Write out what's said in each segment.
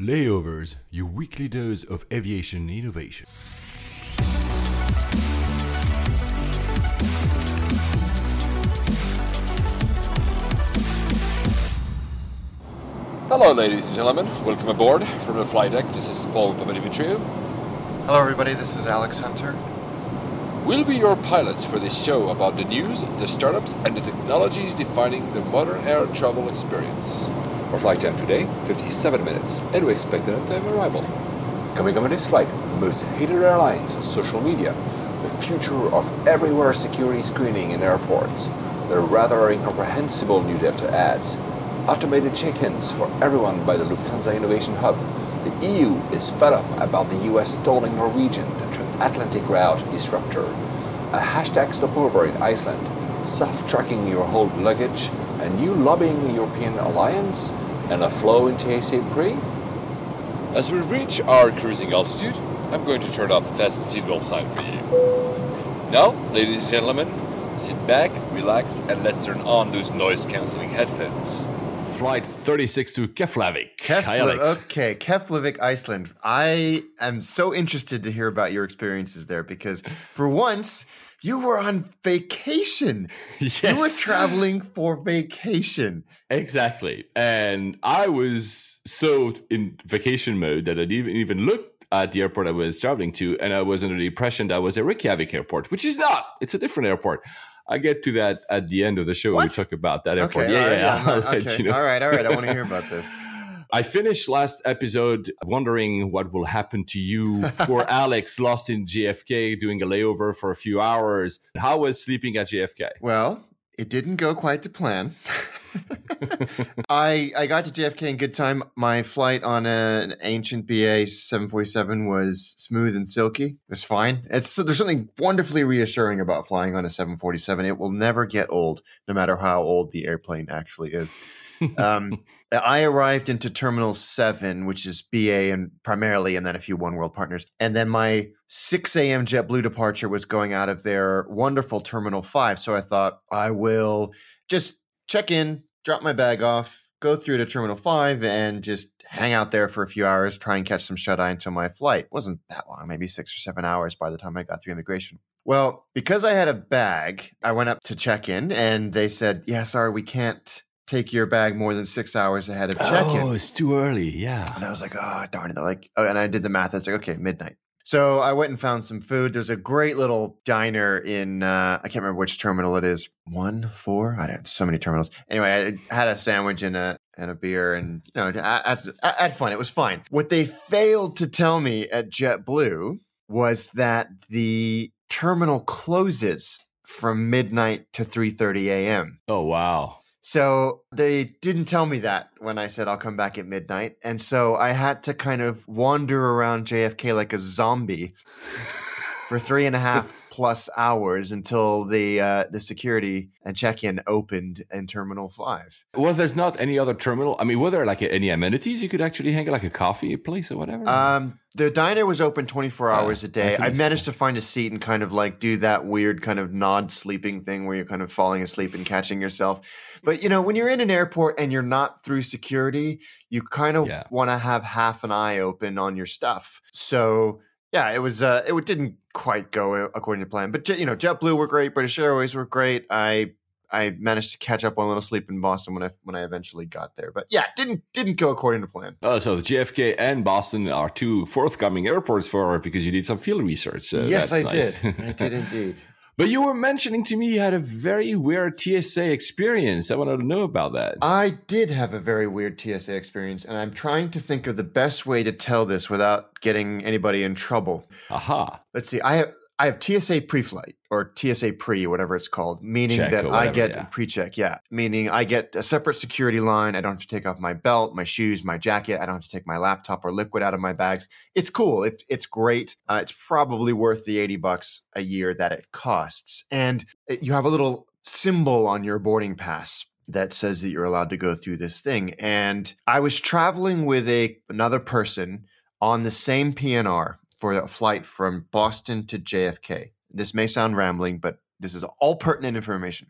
Layovers, your weekly dose of aviation innovation. Hello ladies and gentlemen, welcome aboard from the flight deck. This is Paul Papadimitriou. Hello everybody, this is Alex Hunter. We'll be your pilots for this show about the news, the startups and the technologies defining the modern air travel experience. Our flight time today, 57 minutes, and we expect an on-time arrival. Coming up on this flight, the most hated airlines on social media, the future of everywhere security screening in airports, the rather incomprehensible new Delta ads, automated check-ins for everyone by the Lufthansa Innovation Hub, the EU is fed up about the US stalling Norwegian, the transatlantic route disruptor, a hashtag stopover in Iceland, soft-tracking your whole luggage, a new lobbying European alliance, and a flow in TSA Pre. As we reach our cruising altitude, I'm going to turn off the fasten seatbelt sign for you. Now, ladies and gentlemen, sit back, relax, and let's turn on those noise-canceling headphones. Flight 36 to Keflavik. Hi, Alex. Okay, Keflavik, Iceland. I am so interested to hear about your experiences there because, for once, you were on vacation. Yes. You were traveling for vacation. Exactly. And I was so in vacation mode that I didn't even look at the airport I was traveling to. And I was under the impression that was a Reykjavik airport, which is not. It's a different airport. I get to that at the end of the show. What? When we talk about that airport. Okay, okay. You know. All right. I want to hear about this. I finished last episode wondering what will happen to you. Poor Alex, lost in JFK, doing a layover for a few hours. How was sleeping at JFK? Well, it didn't go quite to plan. I got to JFK in good time. My flight on an ancient BA 747 was smooth and silky. It was fine. There's something wonderfully reassuring about flying on a 747. It will never get old, no matter how old the airplane actually is. I arrived into Terminal 7, which is BA and primarily, and then a few One World partners. And then my 6 a.m. JetBlue departure was going out of their wonderful Terminal 5. So I thought I will just check in, drop my bag off, go through to Terminal 5 and just hang out there for a few hours, try and catch some shut-eye until my flight. It wasn't that long, maybe 6 or 7 hours by the time I got through immigration. Well, because I had a bag, I went up to check in and they said, yeah, sorry, we can't take your bag more than 6 hours ahead of check-in. Oh, it's too early, yeah. And I was like, oh, darn it. They're like, oh, and I did the math. I was like, okay, midnight. So I went and found some food. There's a great little diner in, I can't remember which terminal it is. 1, 4? I don't know, so many terminals. Anyway, I had a sandwich and a beer and, you know, I had fun. It was fine. What they failed to tell me at JetBlue was that the terminal closes from midnight to 3:30 a.m. Oh, wow. So they didn't tell me that when I said I'll come back at midnight. And so I had to kind of wander around JFK like a zombie for 3.5+ hours until the security and check-in opened in Terminal 5. Was there not any other terminal? I mean, were there like any amenities you could actually hang out, like a coffee place or whatever? The diner was open 24 hours a day. I managed to find a seat and kind of like do that weird kind of nod sleeping thing where you're kind of falling asleep and catching yourself. But, you know, when you're in an airport and you're not through security, you kind of want to have half an eye open on your stuff. So, yeah, it was it didn't quite go according to plan. But, you know, JetBlue were great. British Airways were great. I managed to catch up on a little sleep in Boston when I eventually got there. But yeah, didn't go according to plan. Oh, so the JFK and Boston are two forthcoming airports for because you did some field research. So yes, I did. I did indeed. But you were mentioning to me you had a very weird TSA experience. I wanted to know about that. I did have a very weird TSA experience, and I'm trying to think of the best way to tell this without getting anybody in trouble. Aha. Let's see. I have TSA pre-flight or TSA pre, whatever it's called, meaning check that whatever, I get pre-check. Yeah. Meaning I get a separate security line. I don't have to take off my belt, my shoes, my jacket. I don't have to take my laptop or liquid out of my bags. It's cool. It's great. It's probably worth the $80 a year that it costs. And you have a little symbol on your boarding pass that says that you're allowed to go through this thing. And I was traveling with another person on the same PNR for a flight from Boston to JFK. This may sound rambling, but this is all pertinent information.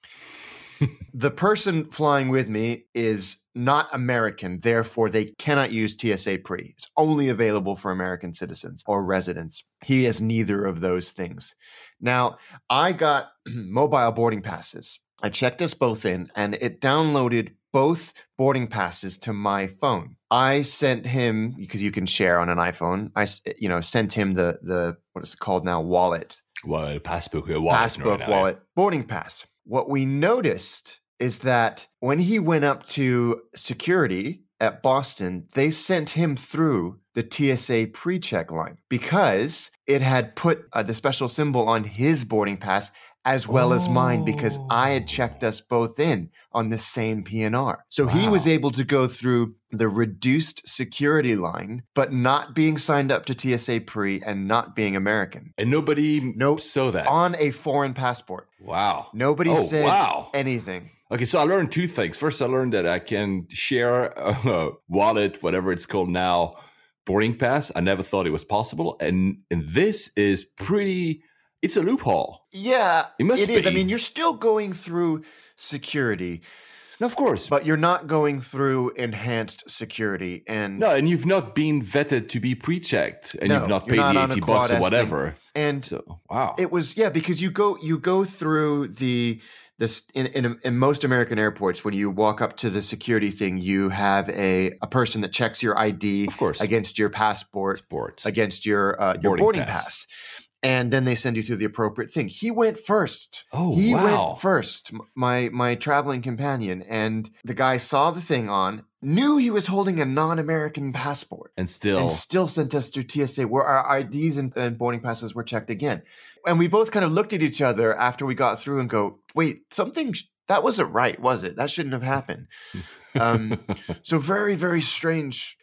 The person flying with me is not American, therefore they cannot use TSA Pre. It's only available for American citizens or residents. He is neither of those things. Now, I got mobile boarding passes. I checked us both in, and it downloaded both boarding passes to my phone. I sent him, because you can share on an iPhone, sent him the what is it called now, wallet. Well, passbook, wallet, boarding pass. What we noticed is that when he went up to security at Boston, they sent him through the TSA pre-check line because it had put the special symbol on his boarding pass as well as mine, because I had checked us both in on the same PNR. So He was able to go through the reduced security line, but not being signed up to TSA Pre and not being American. And nobody saw that. On a foreign passport. Wow. Nobody said anything. Okay, so I learned two things. First, I learned that I can share a wallet, whatever it's called now, boarding pass. I never thought it was possible. And this is pretty... It's a loophole. Yeah, it is. I mean, you're still going through security. Of course. But you're not going through enhanced security. And you've not been vetted to be pre-checked. And you've not paid the $80 or whatever. And so, wow. It was, because you go through in most American airports, when you walk up to the security thing, you have a person that checks your ID against your passport, against your boarding pass. And then they send you through the appropriate thing. He went first. Oh, he went first, my traveling companion. And the guy saw the thing on, knew he was holding a non-American passport. And still sent us through TSA, where our IDs and boarding passes were checked again. And we both kind of looked at each other after we got through and go, wait, that wasn't right, was it? That shouldn't have happened. So very, very strange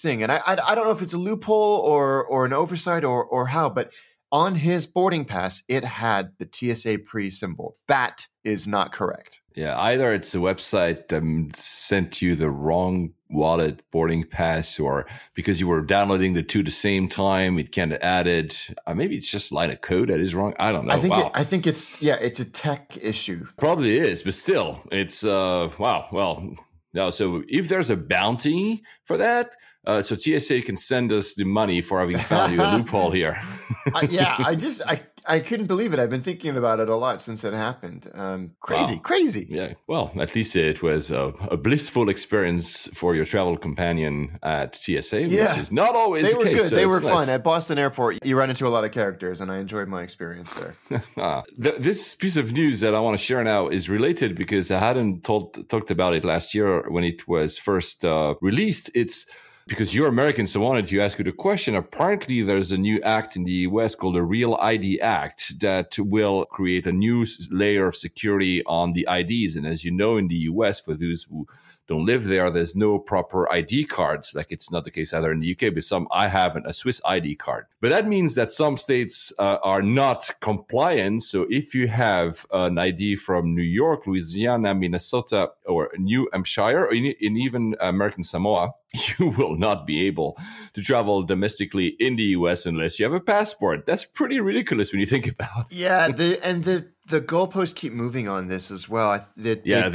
thing. And I don't know if it's a loophole or an oversight or how, but... on his boarding pass, it had the TSA Pre symbol. That is not correct. Yeah, either it's a website that sent you the wrong wallet boarding pass, or because you were downloading the two at the same time, it kind of added. Maybe it's just line of code that is wrong. I don't know. I think it's a tech issue. Probably is, but still, it's wow. Well, no. So if there's a bounty for that. So TSA can send us the money for having found you a loophole here. I couldn't believe it. I've been thinking about it a lot since it happened. Crazy. Yeah. Well, at least it was a blissful experience for your travel companion at TSA, which is not always the case. They were good. So they were fun. Nice. At Boston Airport, you run into a lot of characters, and I enjoyed my experience there. This piece of news that I want to share now is related because I hadn't talked about it last year when it was first released. Because you're American, so I wanted to ask you the question. Apparently, there's a new act in the US called the Real ID Act that will create a new layer of security on the IDs. And as you know, in the US, for those who don't live there, there's no proper ID cards. Like it's not the case either in the UK, but I have a Swiss ID card. But that means that some states are not compliant. So if you have an ID from New York, Louisiana, Minnesota, or New Hampshire, or in even American Samoa, you will not be able to travel domestically in the US unless you have a passport. That's pretty ridiculous when you think about it. Yeah, the goalposts keep moving on this as well. They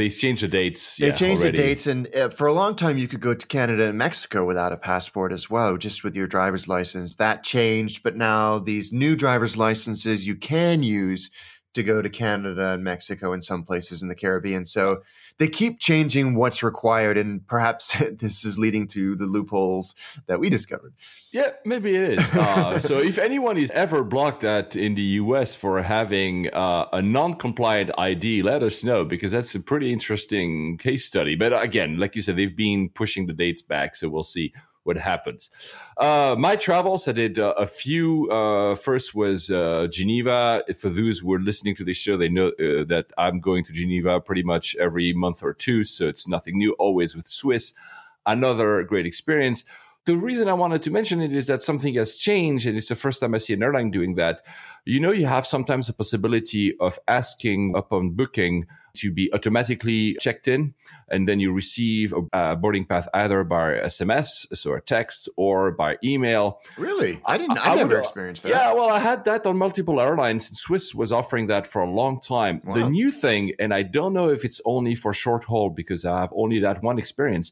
changed the dates. They changed the dates, and for a long time you could go to Canada and Mexico without a passport as well, just with your driver's license. That changed, but now these new driver's licenses you can use to go to Canada and Mexico and some places in the Caribbean. So they keep changing what's required, and perhaps this is leading to the loopholes that we discovered. Yeah, maybe it is. So if anyone is ever blocked at in the US for having a non-compliant ID, let us know, because that's a pretty interesting case study. But again, like you said, they've been pushing the dates back, so we'll see what happens. My travels, I did a few. First was Geneva. For those who are listening to this show, they know that I'm going to Geneva pretty much every month or two, so it's nothing new, always with Swiss. Another great experience. The reason I wanted to mention it is that something has changed, and it's the first time I see an airline doing that. You have sometimes a possibility of asking upon booking to be automatically checked in. And then you receive a boarding pass either by SMS, so a text, or by email. Really? I never experienced that. Yeah, well, I had that on multiple airlines. Swiss was offering that for a long time. Wow. The new thing, and I don't know if it's only for short haul because I have only that one experience,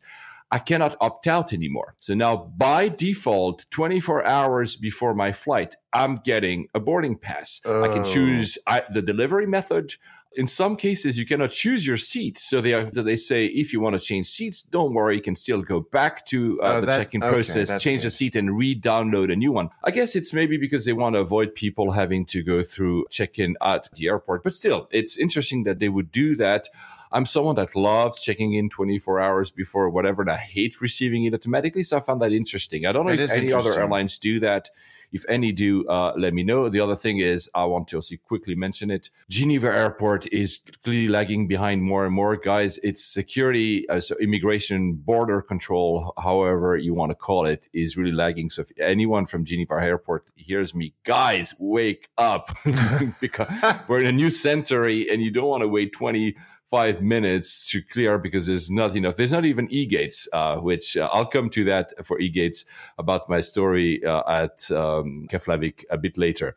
I cannot opt out anymore. So now by default, 24 hours before my flight, I'm getting a boarding pass. Oh. I can choose the delivery method. In some cases, you cannot choose your seat. So they say, if you want to change seats, don't worry, you can still go back to the check-in process, change the seat and re-download a new one. I guess it's maybe because they want to avoid people having to go through check-in at the airport. But still, it's interesting that they would do that. I'm someone that loves checking in 24 hours before whatever, and I hate receiving it automatically, so I found that interesting. I don't know if any other airlines do that. If any do, let me know. The other thing is, I want to also quickly mention it, Geneva Airport is clearly lagging behind more and more. Guys, it's security, so immigration, border control, however you want to call it, is really lagging. So if anyone from Geneva Airport hears me, guys, wake up, because we're in a new century and you don't want to wait 25 minutes to clear because there's not enough. There's not even e-gates, which I'll come to that for e-gates about my story at Keflavik a bit later.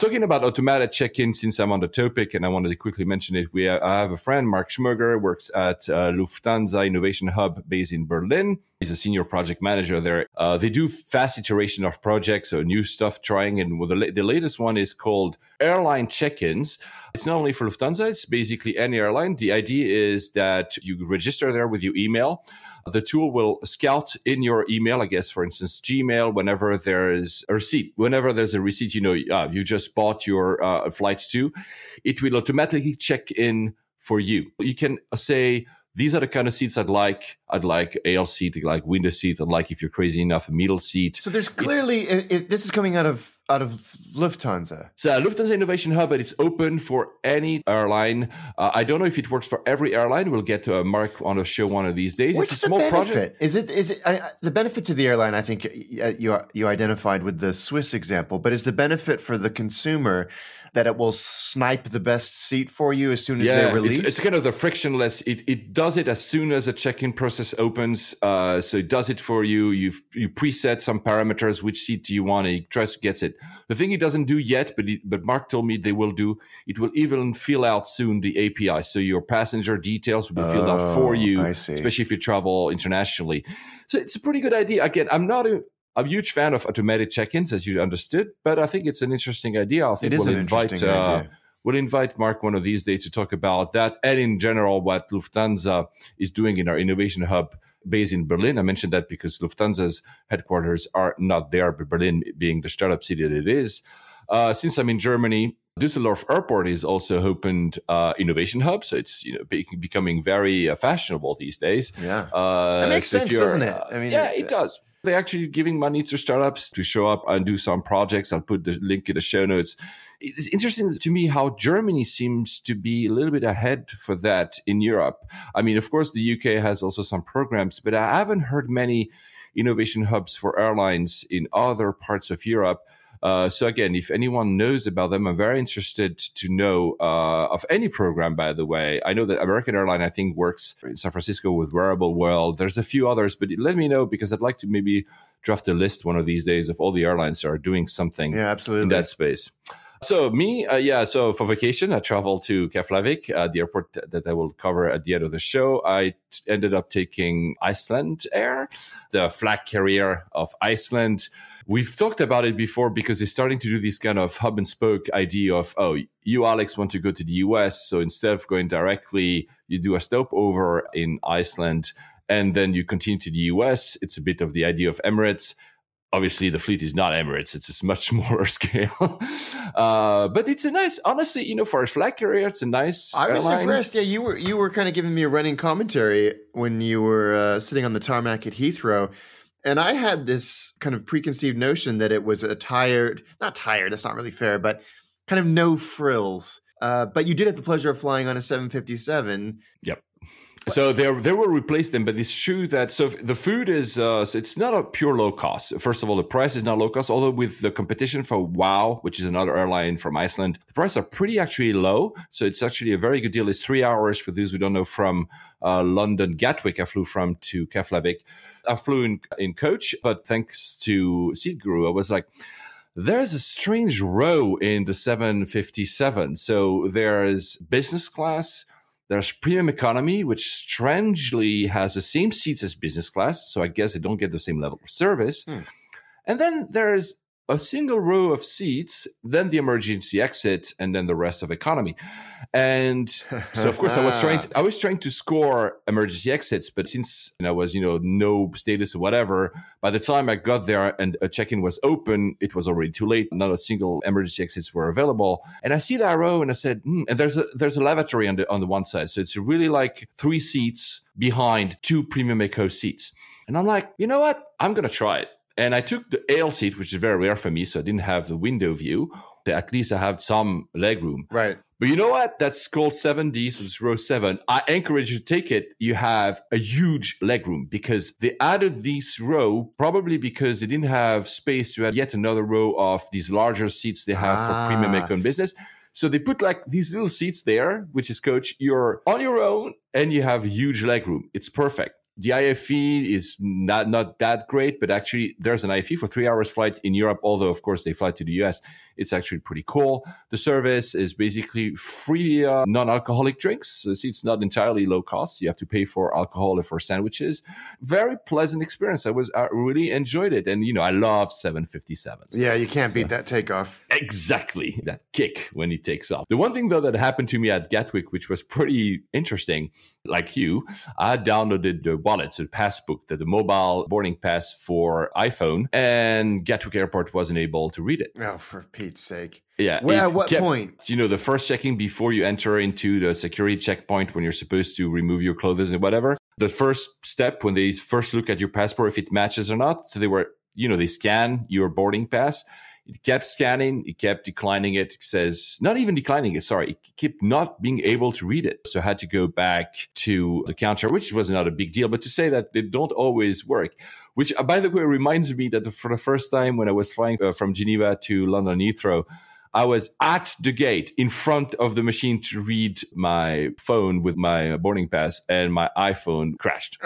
Talking about automatic check-in, since I'm on the topic and I wanted to quickly mention it, I have a friend, Mark Schmurger, works at Lufthansa Innovation Hub based in Berlin. He's a senior project manager there. They do fast iteration of projects, so new stuff trying. And the latest one is called Airline Check-Ins. It's not only for Lufthansa, it's basically any airline. The idea is that you register there with your email. The tool will scout in your email, I guess, for instance, Gmail, whenever there is a receipt. Whenever there's a receipt, you know, you just bought your flight to, it will automatically check in for you. You can say, these are the kind of seats I'd like. I'd like AL seat, I'd like window seat, I'd like, if you're crazy enough, a middle seat. So there's clearly, this is coming out of Lufthansa. So Lufthansa Innovation Hub, but it's open for any airline. I don't know if it works for every airline. We'll get to Mark on a show one of these days. What's it's a small benefit? Project. Is it the benefit to the airline? I think you identified with the Swiss example, but is the benefit for the consumer that it will snipe the best seat for you as soon as they release? It's kind of the frictionless. It does it as soon as a check-in process opens. So it does it for you. You preset some parameters. Which seat do you want? It just gets it. The thing it doesn't do yet, but Mark told me they will do, it will even fill out soon the API. So your passenger details will be filled out for you, especially if you travel internationally. So it's a pretty good idea. Again, I'm not a huge fan of automated check-ins, as you understood, but I think it's an interesting idea. I think we'll invite Mark one of these days to talk about that and in general what Lufthansa is doing in our innovation hub based in Berlin. I mentioned that because Lufthansa's headquarters are not there, but Berlin being the startup city that it is. Since I'm in Germany, Düsseldorf Airport is also opened innovation hub, so it's becoming very fashionable these days. Yeah, that makes sense, doesn't it? I mean, it does. They're actually giving money to startups to show up and do some projects. I'll put the link in the show notes. It's interesting to me how Germany seems to be a little bit ahead for that in Europe. I mean, of course, the UK has also some programs, but I haven't heard many innovation hubs for airlines in other parts of Europe. So again, if anyone knows about them, I'm very interested to know of any program, by the way. I know that American Airlines, I think, works in San Francisco with Wearable World. There's a few others, but let me know because I'd like to maybe draft a list one of these days of all the airlines that are doing something in that space. So me, so for vacation, I traveled to Keflavik, the airport that I will cover at the end of the show. I ended up taking Iceland Air, the flag carrier of Iceland. We've talked about it before because they're starting to do this kind of hub and spoke idea of, oh, you, Alex, want to go to the US. So instead of going directly, you do a stopover in Iceland and then you continue to the US. It's a bit of the idea of Emirates. Obviously, the fleet is not Emirates. It's a much smaller scale. But it's a nice, honestly, for a flag carrier, it's a nice airline. I was impressed. Yeah, you were kind of giving me a running commentary when you were sitting on the tarmac at Heathrow. And I had this kind of preconceived notion that it was that's not really fair, but kind of no frills. But you did have the pleasure of flying on a 757. Yep. So they will replace them, but it's true that so the food is so it's not a pure low cost. First of all, the price is not low cost, although with the competition for Wow, which is another airline from Iceland, the prices are pretty actually low. So it's actually a very good deal. It's 3 hours for those who don't know from London Gatwick. I flew from to Keflavik. I flew in coach, but thanks to Seatguru, I was like, there's a strange row in the 757. So there's business class. There's premium economy, which strangely has the same seats as business class. So I guess they don't get the same level of service. And then there's a single row of seats, then the emergency exit, and then the rest of economy. And so, of course, I was trying to score emergency exits. But since I was, no status or whatever, by the time I got there and a check-in was open, it was already too late. Not a single emergency exits were available. And I see that row and I said, and there's a lavatory on the one side. So it's really like 3 seats behind 2 premium eco seats. And I'm like, you know what? I'm going to try it. And I took the aisle seat, which is very rare for me, so I didn't have the window view. At least I had some leg room. Right. But you know what? That's called 7D, so it's row 7. I encourage you to take it. You have a huge leg room because they added this row probably because they didn't have space to add yet another row of these larger seats they have for premium economy business. So they put like these little seats there, which is coach. You're on your own and you have a huge leg room. It's perfect. The IFE is not that great, but actually there's an IFE for 3 hours flight in Europe, although, of course, they fly to the US. It's actually pretty cool. The service is basically free non-alcoholic drinks. So it's not entirely low cost. You have to pay for alcohol or for sandwiches. Very pleasant experience. I really enjoyed it. And, I love 757s. Yeah, you can't beat that takeoff. Exactly. That kick when he takes off. The one thing, though, that happened to me at Gatwick, which was pretty interesting, like you, I downloaded the wallet, so the passbook, the mobile boarding pass for iPhone, and Gatwick Airport wasn't able to read it. Oh, for Pete's sake. Yeah. Well, at what point? The first checking before you enter into the security checkpoint when you're supposed to remove your clothes and whatever. The first step when they first look at your passport, if it matches or not. So they were, they scan your boarding pass. It kept scanning. It kept declining it. It says, not even declining it, sorry. It kept not being able to read it. So I had to go back to the counter, which was not a big deal. But to say that they don't always work, which, by the way, reminds me that for the first time when I was flying from Geneva to London Heathrow, I was at the gate in front of the machine to read my phone with my boarding pass, and my iPhone crashed.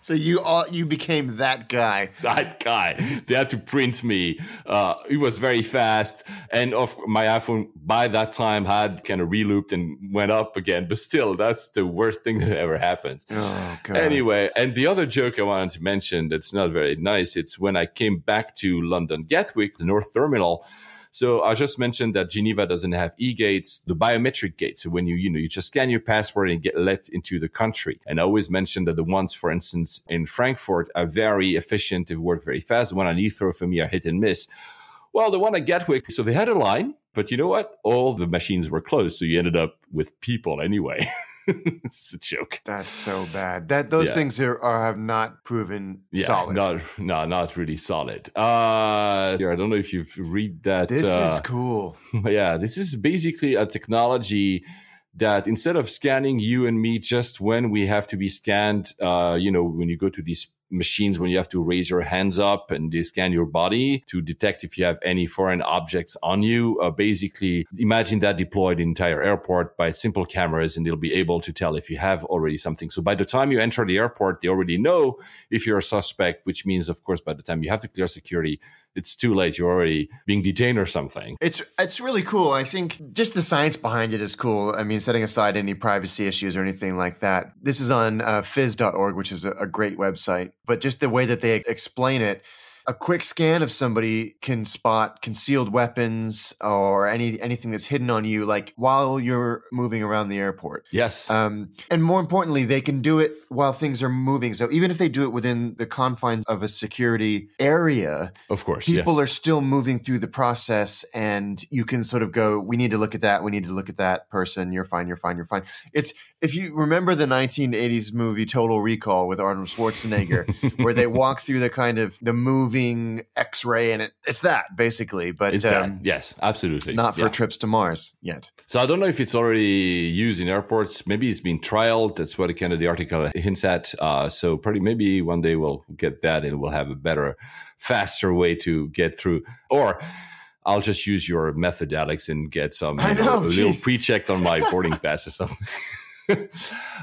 So you became that guy. That guy. They had to print me. It was very fast. And my iPhone by that time had kind of relooped and went up again. But still, that's the worst thing that ever happened. Oh, God. Anyway, and the other joke I wanted to mention that's not very nice, it's when I came back to London Gatwick, the North Terminal. So I just mentioned that Geneva doesn't have e-gates, the biometric gates. So when you just scan your passport and get let into the country. And I always mention that the ones, for instance, in Frankfurt are very efficient. They work very fast. The one on Heathrow for me are hit and miss. Well, the one at Gatwick, so they had a line, but you know what? All the machines were closed. So you ended up with people anyway. It's a joke. That's so bad. Those things have not proven solid. Not really solid. I don't know if you've read that. This is cool. Yeah, this is basically a technology that instead of scanning you and me just when we have to be scanned, when you go to these machines, when you have to raise your hands up and they scan your body to detect if you have any foreign objects on you, basically imagine that deployed in the entire airport by simple cameras, and they'll be able to tell if you have already something. So by the time you enter the airport, they already know if you're a suspect, which means, of course, by the time you have to clear security, it's too late. You're already being detained or something. It's really cool. I think just the science behind it is cool. I mean, setting aside any privacy issues or anything like that. This is on phys.org, which is a great website. But just the way that they explain it, a quick scan of somebody can spot concealed weapons or anything that's hidden on you, like while you're moving around the airport. Yes. And more importantly, they can do it while things are moving. So even if they do it within the confines of a security area, of course, people are still moving through the process, and you can sort of go, we need to look at that. We need to look at that person. You're fine. You're fine. You're fine. It's, if you remember the 1980s movie Total Recall with Arnold Schwarzenegger, where they walk through the kind of the movie moving X-ray, and it's that basically. But it's that. Yes, absolutely, not for trips to Mars yet. So I don't know if it's already used in airports. Maybe it's been trialed. That's what kind of the article hints at. So probably maybe one day we'll get that, and we'll have a better, faster way to get through. Or I'll just use your method, Alex, and get some a little pre-checked on my boarding pass or something.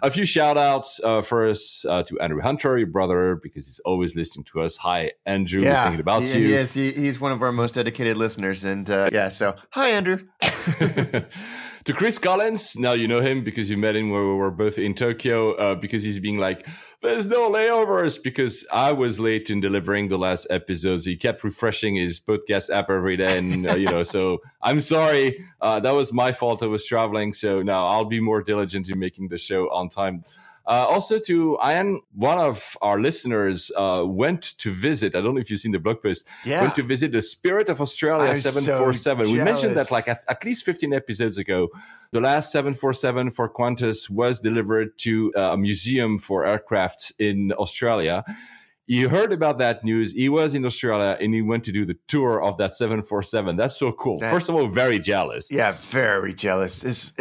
A few shout outs first to Andrew Hunter, your brother, because he's always listening to us. Hi, Andrew. We're thinking about you. Yes, he's one of our most dedicated listeners. And so hi, Andrew. To Chris Collins, now you know him because you met him when we were both in Tokyo, because he's being like, there's no layovers because I was late in delivering the last episode. So he kept refreshing his podcast app every day. And, so I'm sorry. That was my fault. I was traveling. So now I'll be more diligent in making the show on time. Also to Ian, one of our listeners went to visit, I don't know if you've seen the blog post, went to visit the Spirit of Australia 747. So we mentioned that like at least 15 episodes ago. The last 747 for Qantas was delivered to a museum for aircrafts in Australia. He heard about that news. He was in Australia and he went to do the tour of that 747. That's so cool. First of all, very jealous. Yeah, very jealous. His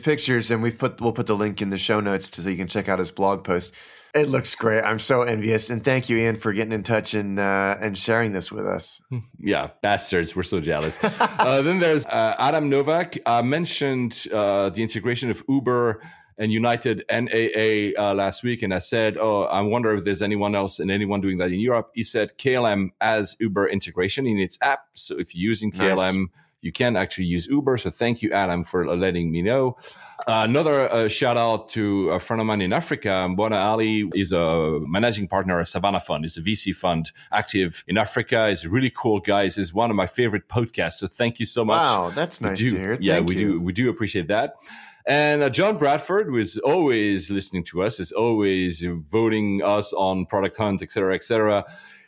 pictures, and we'll put the link in the show notes so you can check out his blog post. It looks great. I'm so envious. And thank you, Ian, for getting in touch and sharing this with us. Yeah, bastards. We're so jealous. Then there's Adam Novak. Mentioned the integration of Uber and United NAA last week. And I said, I wonder if there's anyone doing that in Europe. He said KLM has Uber integration in its app. So if you're using KLM, you can actually use Uber. So thank you, Adam, for letting me know. Another shout out to a friend of mine in Africa. Mbona Ali is a managing partner at Savannah Fund. It's a VC fund active in Africa. He's a really cool guy. He's one of my favorite podcasts. So thank you so much. Wow, that's nice to hear. Yeah, we do appreciate that. And John Bradford, who is always listening to us, is always voting us on Product Hunt, et cetera, et cetera.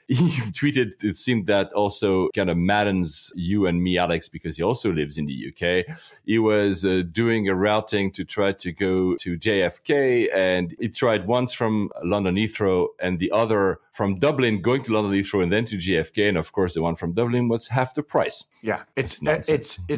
He tweeted, it seemed that also kind of maddens you and me, Alex, because he also lives in the UK. He was doing a routing to try to go to JFK, and he tried once from London Heathrow and the other from Dublin, going to London Heathrow and then to JFK. And of course, the one from Dublin was half the price. Yeah, it's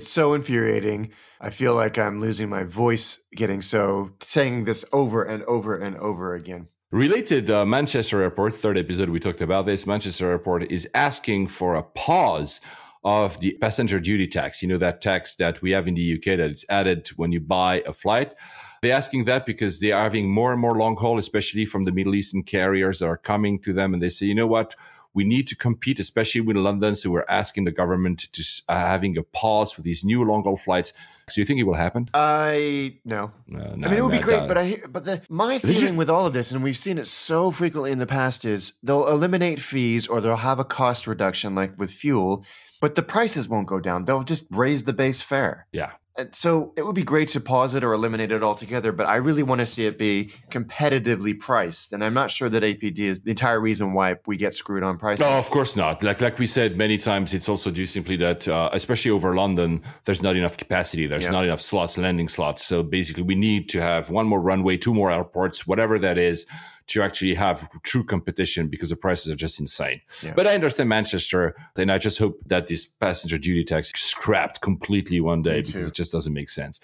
so infuriating. I feel like I'm losing my voice saying this over and over and over again. Related, Manchester Airport, third episode, we talked about this. Manchester Airport is asking for a pause of the passenger duty tax. You know, that tax that we have in the UK that it's added when you buy a flight. They're asking that because they are having more and more long haul, especially from the Middle Eastern carriers that are coming to them. And they say, you know what? We need to compete, especially with London. So we're asking the government to having a pause for these new long haul flights. So you think it will happen? It would be great. My feeling with all of this, and we've seen it so frequently in the past, is they'll eliminate fees or they'll have a cost reduction, like with fuel, but the prices won't go down. They'll just raise the base fare. Yeah. And so it would be great to pause it or eliminate it altogether, but I really want to see it be competitively priced. And I'm not sure that APD is the entire reason why we get screwed on pricing. No, of course not. Like we said many times, it's also due simply that, especially over London, there's not enough capacity. There's not enough slots, landing slots. So basically we need to have one more runway, two more airports, whatever that is, to actually have true competition because the prices are just insane. Yeah. But I understand Manchester, and I just hope that this passenger duty tax is scrapped completely one day because it just doesn't make sense.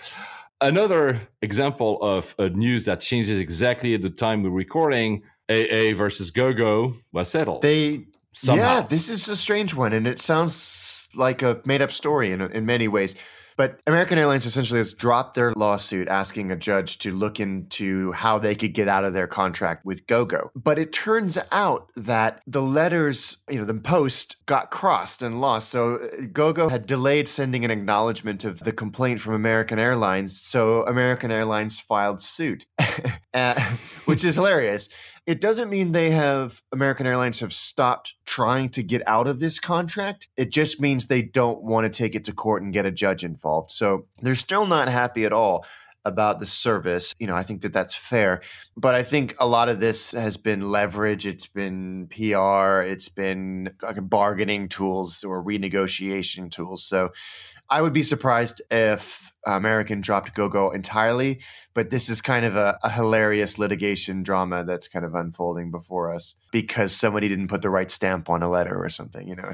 Another example of news that changes exactly at the time we're recording, AA versus Gogo was settled. This is a strange one, and it sounds like a made-up story in many ways. But American Airlines essentially has dropped their lawsuit asking a judge to look into how they could get out of their contract with Gogo. But it turns out that the letters, the post got crossed and lost. So Gogo had delayed sending an acknowledgement of the complaint from American Airlines. So American Airlines filed suit, which is hilarious. It doesn't mean American Airlines have stopped trying to get out of this contract. It just means they don't want to take it to court and get a judge involved. So they're still not happy at all about the service. I think that that's fair. But I think a lot of this has been leverage. It's been PR. It's been like bargaining tools or renegotiation tools. So I would be surprised if American dropped Gogo entirely, but this is kind of a hilarious litigation drama that's kind of unfolding before us because somebody didn't put the right stamp on a letter or something, you know.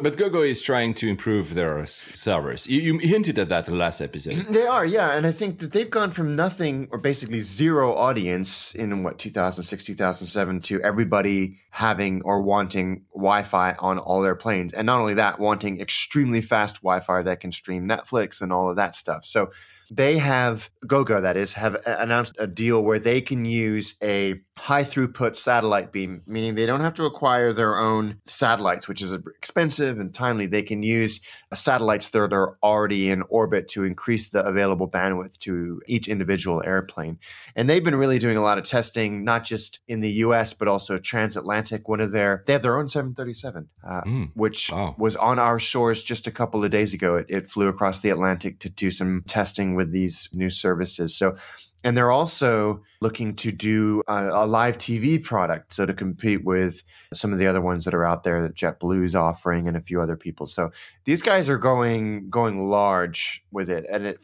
But Gogo is trying to improve their servers. You hinted at that in the last episode. They are, yeah. And I think that they've gone from nothing or basically zero audience in, 2006, 2007 to everybody having or wanting Wi-Fi on all their planes. And not only that, wanting extremely fast Wi-Fi that can stream Netflix and all of that stuff. So they have, Gogo that is, have announced a deal where they can use a high throughput satellite beam, meaning they don't have to acquire their own satellites, which is expensive and timely. They can use satellites that are already in orbit to increase the available bandwidth to each individual airplane. And they've been really doing a lot of testing, not just in the US, but also transatlantic. They have their own 737, which was on our shores just a couple of days ago. It flew across the Atlantic to do some testing with these new services. So, and they're also looking to do a live TV product, so to compete with some of the other ones that are out there that JetBlue is offering and a few other people. So these guys are going large with it, and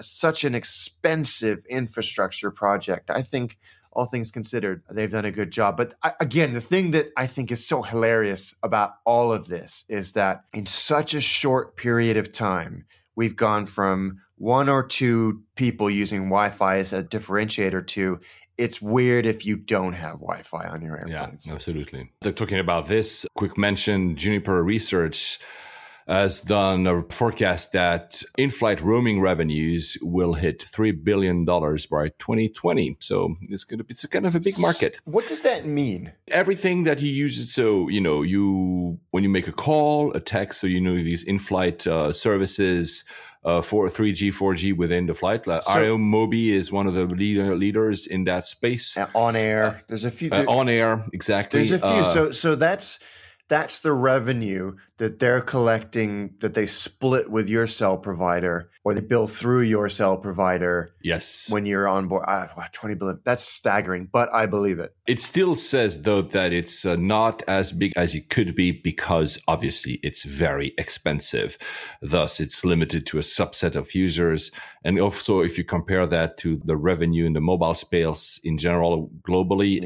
such an expensive infrastructure project. I think, all things considered, they've done a good job. But again, the thing that I think is so hilarious about all of this is that in such a short period of time, we've gone from one or two people using Wi-Fi as a differentiator to it's weird if you don't have Wi-Fi on your airplanes. Yeah, absolutely. They're talking about this. Quick mention, Juniper Research has done a forecast that in-flight roaming revenues will hit $3 billion by 2020. So it's kind of a big market. What does that mean? Everything that you use. So, when you make a call, a text, so, these in-flight services for 3G, 4G within the flight. IOMOBI is one of the leaders in that space. On air. There's a few. On air, exactly. There's a few. So that's... That's the revenue that they're collecting, that they split with your cell provider, or they bill through your cell provider. Yes. When you're on board. $20 billion. That's staggering, but I believe it. It still says, though, that it's not as big as it could be because, obviously, it's very expensive. Thus, it's limited to a subset of users. And also, if you compare that to the revenue in the mobile space in general globally,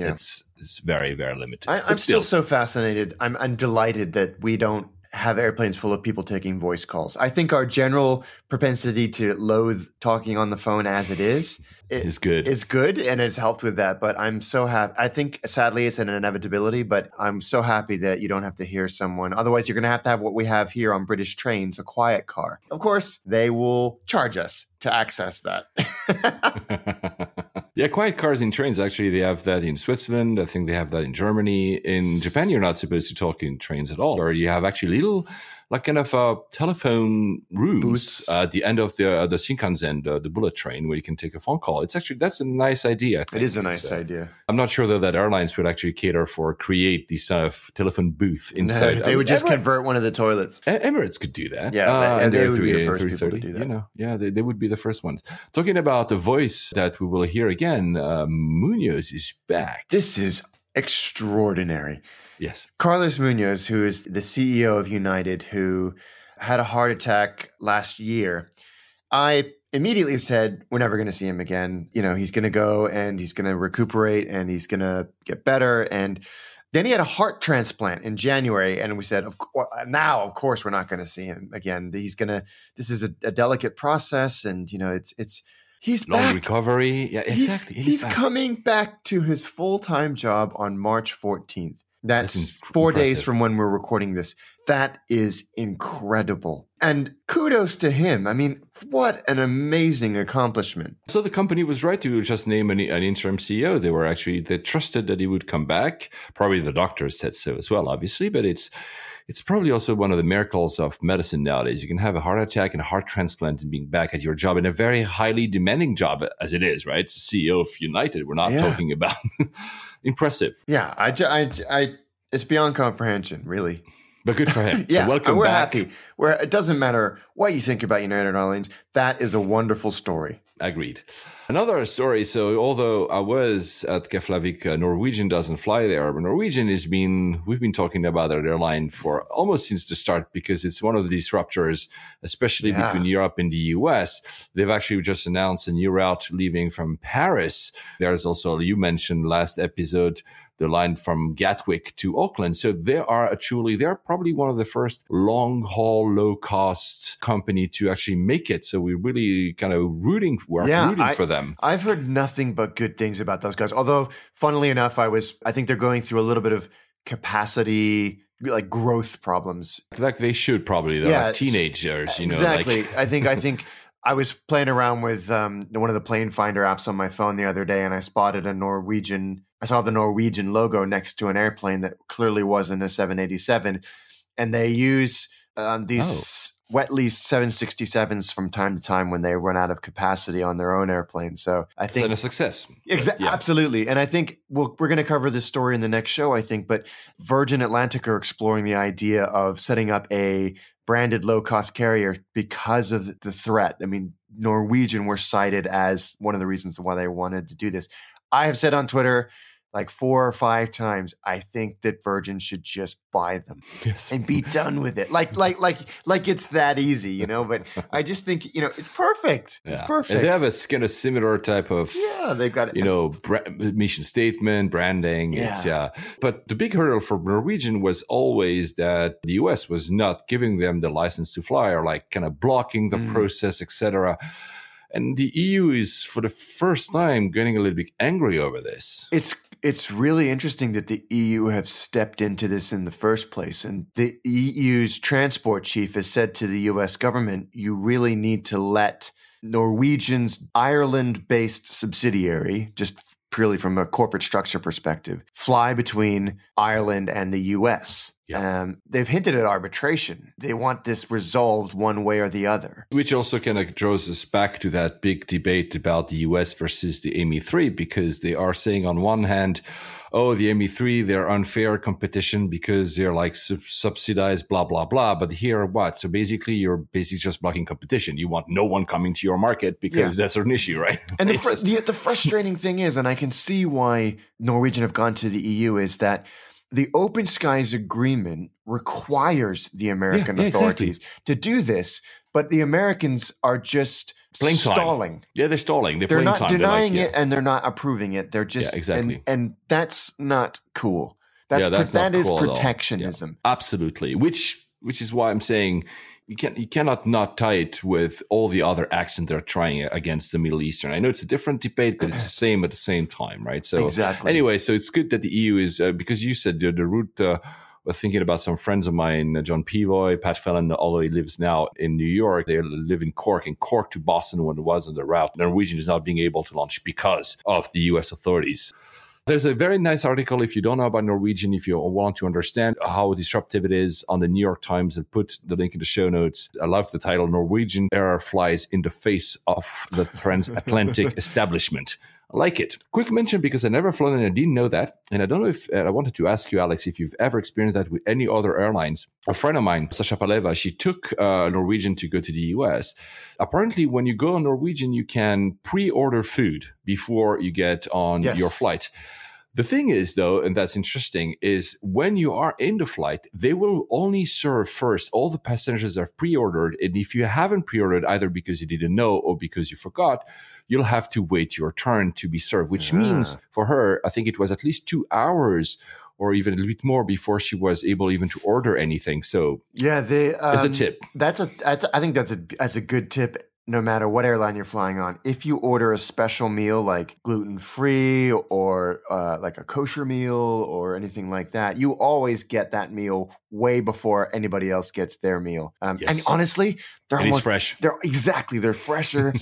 It's very, very limited. I'm still so fascinated. I'm delighted that we don't have airplanes full of people taking voice calls. I think our general propensity to loathe talking on the phone as it is is good and it's helped with that. But I'm so happy. I think, sadly, it's an inevitability, but I'm so happy that you don't have to hear someone. Otherwise, you're going to have what we have here on British trains, a quiet car. Of course, they will charge us to access that. Yeah, quiet cars in trains, actually, they have that in Switzerland. I think they have that in Germany. In Japan, you're not supposed to talk in trains at all. Or you have actually little, telephone rooms at the end of the Shinkansen, the bullet train, where you can take a phone call. That's a nice idea, I think. It is a nice idea. I'm not sure, though, that airlines would actually create these telephone booth inside. No, they would just convert one of the toilets. Emirates could do that. Yeah, and they would be the first people to do that. They would be the first ones. Talking about the voice that we will hear again, Muñoz is back. This is extraordinary. Yes. Carlos Muñoz, who is the CEO of United, who had a heart attack last year, I immediately said, we're never going to see him again. He's going to go and he's going to recuperate and he's going to get better. And then he had a heart transplant in January. And we said, of course, we're not going to see him again. This is a delicate process. And, he's long back. Recovery. Yeah, exactly. He's back. Coming back to his full-time job on March 14th. That's 4 days from when we're recording this. That is incredible. And kudos to him. I mean, what an amazing accomplishment. So the company was right to just name an interim CEO. They trusted that he would come back. Probably the doctor said so as well, obviously, but it's probably also one of the miracles of medicine nowadays. You can have a heart attack and a heart transplant and being back at your job, in a very highly demanding job as it is, right? It's CEO of United. We're not talking about impressive. Yeah, it's beyond comprehension, really. But good for him. Yeah, so welcome we're back. Happy. It doesn't matter what you think about United Airlines. That is a wonderful story. Agreed. Another story. So although I was at Keflavik, Norwegian doesn't fly there, but Norwegian has been, we've been talking about that airline for almost since the start because it's one of the disruptors, especially between Europe and the US. They've actually just announced a new route leaving from Paris. There's also, you mentioned last episode, the line from Gatwick to Auckland. So they are they're probably one of the first long-haul, low-cost company to actually make it. So we're really kind of rooting for them. I've heard nothing but good things about those guys. Although, funnily enough, I think they're going through a little bit of capacity, like growth problems. Like they should probably. They're like teenagers, you know. Exactly. Like I think I was playing around with one of the plane finder apps on my phone the other day, and I spotted I saw the Norwegian logo next to an airplane that clearly wasn't a 787. And they use these wet leased 767s from time to time when they run out of capacity on their own airplane. So I think it's a success. Exactly. Yeah. Absolutely. And I think we're going to cover this story in the next show, I think. But Virgin Atlantic are exploring the idea of setting up a branded low-cost carrier because of the threat. I mean, Norwegian were cited as one of the reasons why they wanted to do this. I have said on Twitter like 4 or 5 times, I think that Virgin should just buy them and be done with it. Like it's that easy, you know? But I just think, you know, it's perfect. Yeah. It's perfect. And they have a kind of similar type of, they've got, you know, mission statement, branding. Yeah. But the big hurdle for Norwegian was always that the US was not giving them the license to fly or like kind of blocking the process, et cetera. And the EU is, for the first time, getting a little bit angry over this. It's really interesting that the EU have stepped into this in the first place. And the EU's transport chief has said to the US government, you really need to let Norwegian's Ireland-based subsidiary, just purely from a corporate structure perspective, fly between Ireland and the US. Yeah. They've hinted at arbitration. They want this resolved one way or the other. Which also kind of draws us back to that big debate about the US versus the ME3, because they are saying on one hand, the ME3, they're unfair competition because they're like subsidized, blah, blah, blah. But here what? So basically, you're basically just blocking competition. You want no one coming to your market because that's an issue, right? And the frustrating thing is, and I can see why Norwegian have gone to the EU, is that the Open Skies Agreement requires the American authorities to do this, but the Americans are just stalling. Yeah, they're stalling. They're not denying it, and they're not approving it. They're just and that's not cool. That is protectionism. Yeah, absolutely, which is why I'm saying you cannot not tie it with all the other actions they're trying against the Middle Eastern. I know it's a different debate, but it's the same at the same time, right? So anyway, so it's good that the EU is because you said the route. Thinking about some friends of mine, John Pivoy, Pat Fallon, although he lives now in New York, they live in Cork, and Cork to Boston when it was on the route. Norwegian is not being able to launch because of the US authorities. There's a very nice article, if you don't know about Norwegian, if you want to understand how disruptive it is, on the New York Times, and put the link in the show notes. I love the title, Norwegian Air Flies in the Face of the Transatlantic Establishment. Like it. Quick mention, because I never flown and I didn't know that. And I don't know if I wanted to ask you, Alex, if you've ever experienced that with any other airlines. A friend of mine, Sasha Paleva, she took Norwegian to go to the US. Apparently, when you go on Norwegian, you can pre-order food before you get on your flight. The thing is, though, and that's interesting, is when you are in the flight, they will only serve first all the passengers that have pre-ordered. And if you haven't pre-ordered, either because you didn't know or because you forgot, you'll have to wait your turn to be served, which means for her, I think it was at least 2 hours or even a little bit more before she was able even to order anything. So as a tip. I think that's a good tip. No matter what airline you're flying on, if you order a special meal like gluten-free or like a kosher meal or anything like that, you always get that meal way before anybody else gets their meal. And honestly, it's fresh. They're fresher.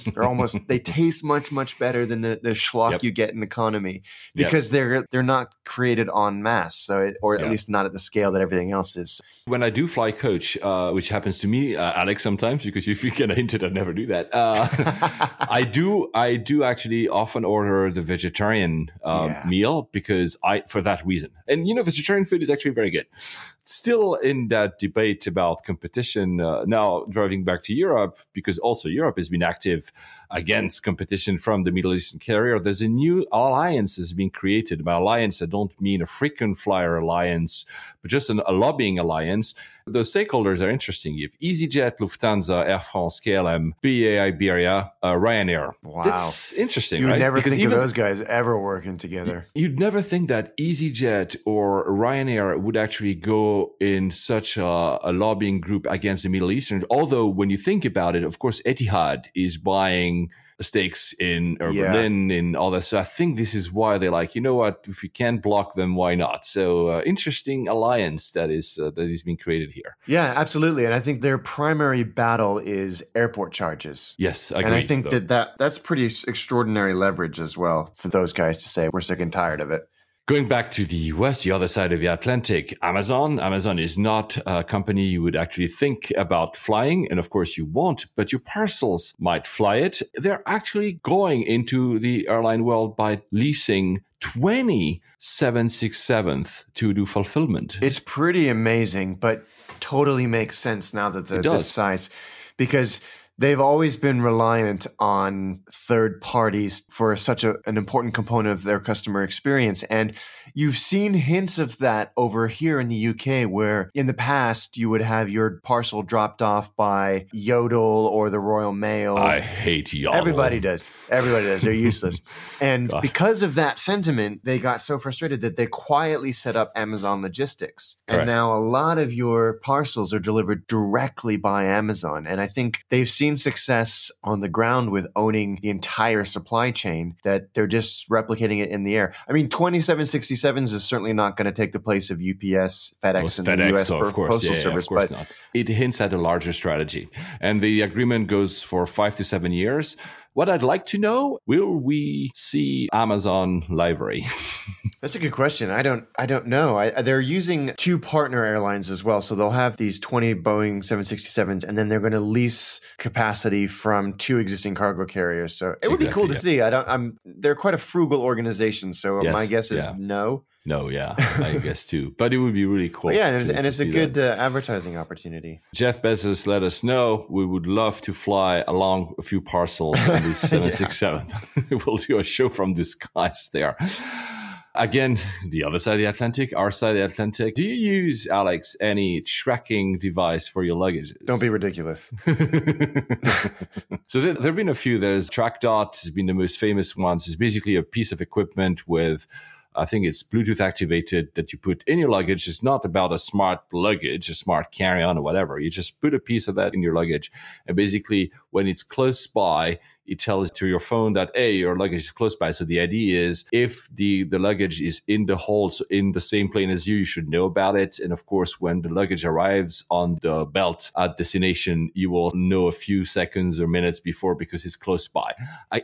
They taste much better than the schlock you get in economy, because they're not created en masse, at least not at the scale that everything else is. When I do fly coach, which happens to me, Alex, sometimes, because if you get hinted, I never do that. I do actually often order the vegetarian meal because for that reason. And vegetarian food is actually very good. still in that debate about competition. Now driving back to Europe, because also Europe has been active against competition from the Middle Eastern carrier. There's a new alliance that's been created. By alliance, I don't mean a frequent flyer alliance, but just a lobbying alliance. The stakeholders are interesting. You have EasyJet, Lufthansa, Air France, KLM, BA Iberia, Ryanair. Wow. That's interesting, right? You'd never think of those guys ever working together. You'd never think that EasyJet or Ryanair would actually go in such a lobbying group against the Middle Eastern. Although when you think about it, of course, Etihad is buying stakes in Berlin, in all that. So I think this is why they're like, you know what, if we can't block them, why not? So interesting alliance that is being created here. Yeah, absolutely. And I think their primary battle is airport charges. Yes, I agree. And I think that's pretty extraordinary leverage as well for those guys to say, we're sick and tired of it. Going back to the US, the other side of the Atlantic, Amazon is not a company you would actually think about flying. And of course you won't, but your parcels might fly it. They're actually going into the airline world by leasing 20 767s to do fulfillment. It's pretty amazing, but totally makes sense now that this size, because they've always been reliant on third parties for such an important component of their customer experience. And you've seen hints of that over here in the UK, where in the past you would have your parcel dropped off by Yodel or the Royal Mail. I hate Yodel. Everybody does. They're useless. And because of that sentiment, they got so frustrated that they quietly set up Amazon Logistics. Correct. And now a lot of your parcels are delivered directly by Amazon. And I think they've seen success on the ground with owning the entire supply chain, that they're just replicating it in the air. I mean, 2767s is certainly not going to take the place of UPS, FedEx, and the US Postal Service. But it hints at a larger strategy. And the agreement goes for 5 to 7 years. What I'd like to know, will we see Amazon livery? That's a good question. I don't know. They're using two partner airlines as well. So they'll have these 20 Boeing 767s, and then they're going to lease capacity from two existing cargo carriers. So it would be cool to see. They're quite a frugal organization. So my guess is no. No, yeah, I guess too. But it would be really cool. But yeah, and it's a good advertising opportunity. Jeff Bezos let us know. We would love to fly along a few parcels on the 767. We'll do a show from the skies there. Again, the other side of the Atlantic, our side of the Atlantic. Do you use, Alex, any tracking device for your luggage? Don't be ridiculous. So there have been a few. There's TrackDot has been the most famous ones. It's basically a piece of equipment with... I think it's Bluetooth activated that you put in your luggage. It's not about a smart luggage, a smart carry-on or whatever. You just put a piece of that in your luggage. And basically, when it's close by, it tells to your phone that, hey, your luggage is close by. So the idea is if the luggage is in the hold, so in the same plane as you should know about it. And of course, when the luggage arrives on the belt at destination, you will know a few seconds or minutes before because it's close by.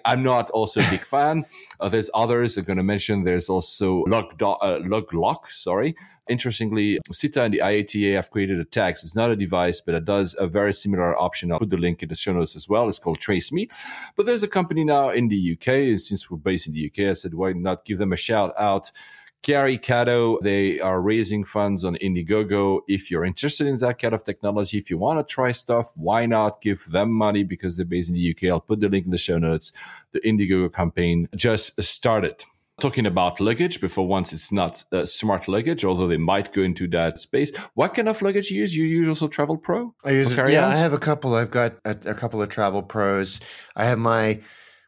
I'm not also a big fan. There's others I'm going to mention. There's also LogLock. Interestingly, SITA and the IATA have created a tax. It's not a device, but it does a very similar option. I'll put the link in the show notes as well. It's called Trace Me. But there's a company now in the UK, and since we're based in the UK, I said, why not give them a shout out? Gary Caddo, they are raising funds on Indiegogo. If you're interested in that kind of technology, if you want to try stuff, why not give them money because they're based in the UK? I'll put the link in the show notes. The Indiegogo campaign just started. Talking about luggage, but for once it's not smart luggage, although they might go into that space. What kind of luggage you use? You use also Travel Pro? I use it, yeah, I have a couple. I've got a couple of Travel Pros. I have my...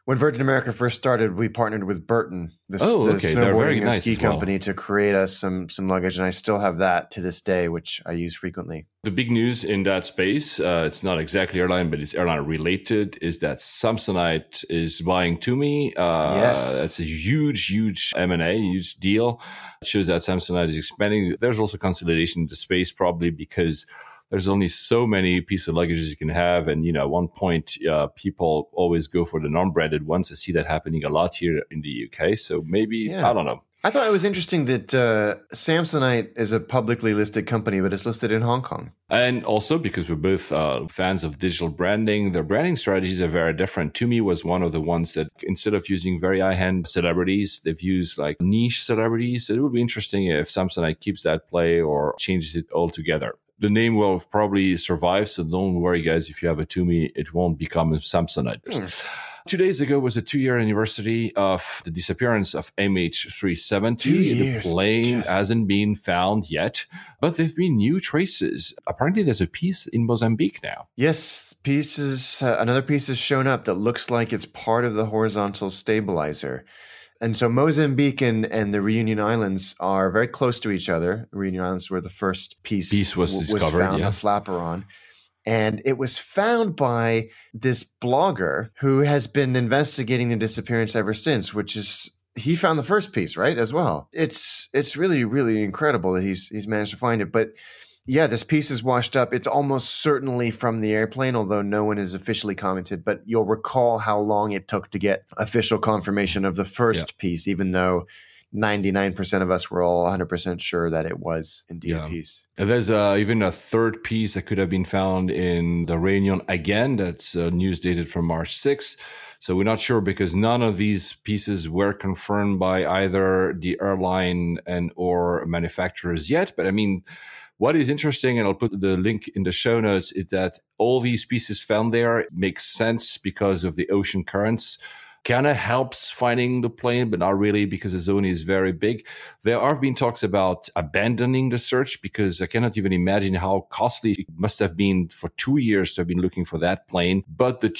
When Virgin America first started, we partnered with Burton, the snowboarding and ski company, to create us some luggage. And I still have that to this day, which I use frequently. The big news in that space, it's not exactly airline, but it's airline related, is that Samsonite is buying Tumi. Yes. That's a huge, huge M&A, huge deal. It shows that Samsonite is expanding. There's also consolidation in the space, probably because... There's only so many pieces of luggage you can have. And, you know, at one point, people always go for the non-branded ones. I see that happening a lot here in the UK. So maybe, I don't know. I thought it was interesting that Samsonite is a publicly listed company, but it's listed in Hong Kong. And also because we're both fans of digital branding, their branding strategies are very different. Tumi was one of the ones that instead of using very high-end celebrities, they've used like niche celebrities. It would be interesting if Samsonite keeps that play or changes it altogether. The name will probably survive, so don't worry, guys. If you have a Tumi, it won't become a Samsonite. Mm. 2 days ago was a 2-year anniversary of the disappearance of MH370. The plane hasn't been found yet, but there've been new traces. Apparently, there's a piece in Mozambique now. Yes, another piece has shown up that looks like it's part of the horizontal stabilizer. And so Mozambique and the Réunion Islands are very close to each other. The Réunion Islands were the first piece was discovered, found a flapper on. And it was found by this blogger who has been investigating the disappearance ever since, which is, he found the first piece, right, as well. It's really, really incredible that he's managed to find it. But yeah, this piece is washed up. It's almost certainly from the airplane, although no one has officially commented. But you'll recall how long it took to get official confirmation of the first piece, even though 99% of us were all 100% sure that it was indeed a piece. And there's even a third piece that could have been found in the Réunion again. That's news dated from March 6th. So we're not sure because none of these pieces were confirmed by either the airline and or manufacturers yet. But I mean, what is interesting, and I'll put the link in the show notes, is that all these pieces found there make sense because of the ocean currents. Kind of helps finding the plane, but not really because the zone is very big. There have been talks about abandoning the search because I cannot even imagine how costly it must have been for 2 years to have been looking for that plane. But the